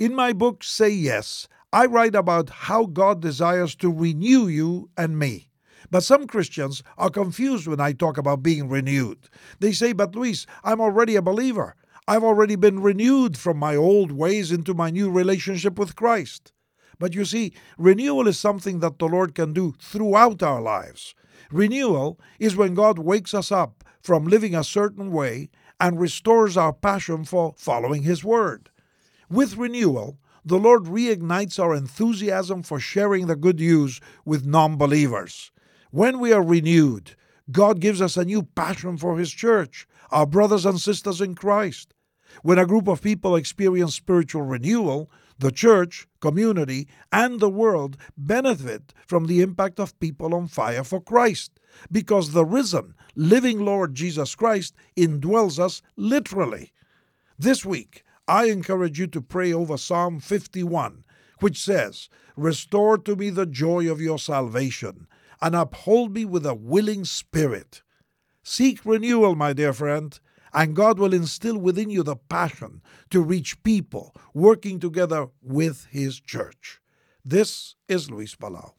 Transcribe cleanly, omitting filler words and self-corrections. In my book, Say Yes, I write about how God desires to renew you and me. But some Christians are confused when I talk about being renewed. They say, but Luis, I'm already a believer. I've already been renewed from my old ways into my new relationship with Christ. But you see, renewal is something that the Lord can do throughout our lives. Renewal is when God wakes us up from living a certain way and restores our passion for following His Word. With renewal, the Lord reignites our enthusiasm for sharing the good news with non-believers. When we are renewed, God gives us a new passion for His church, our brothers and sisters in Christ. When a group of people experience spiritual renewal, the church, community, and the world benefit from the impact of people on fire for Christ, because the risen, living Lord Jesus Christ indwells us literally. This week, I encourage you to pray over Psalm 51, which says, "Restore to me the joy of your salvation, and uphold me with a willing spirit." Seek renewal, my dear friend, and God will instill within you the passion to reach people working together with His church. This is Luis Palau.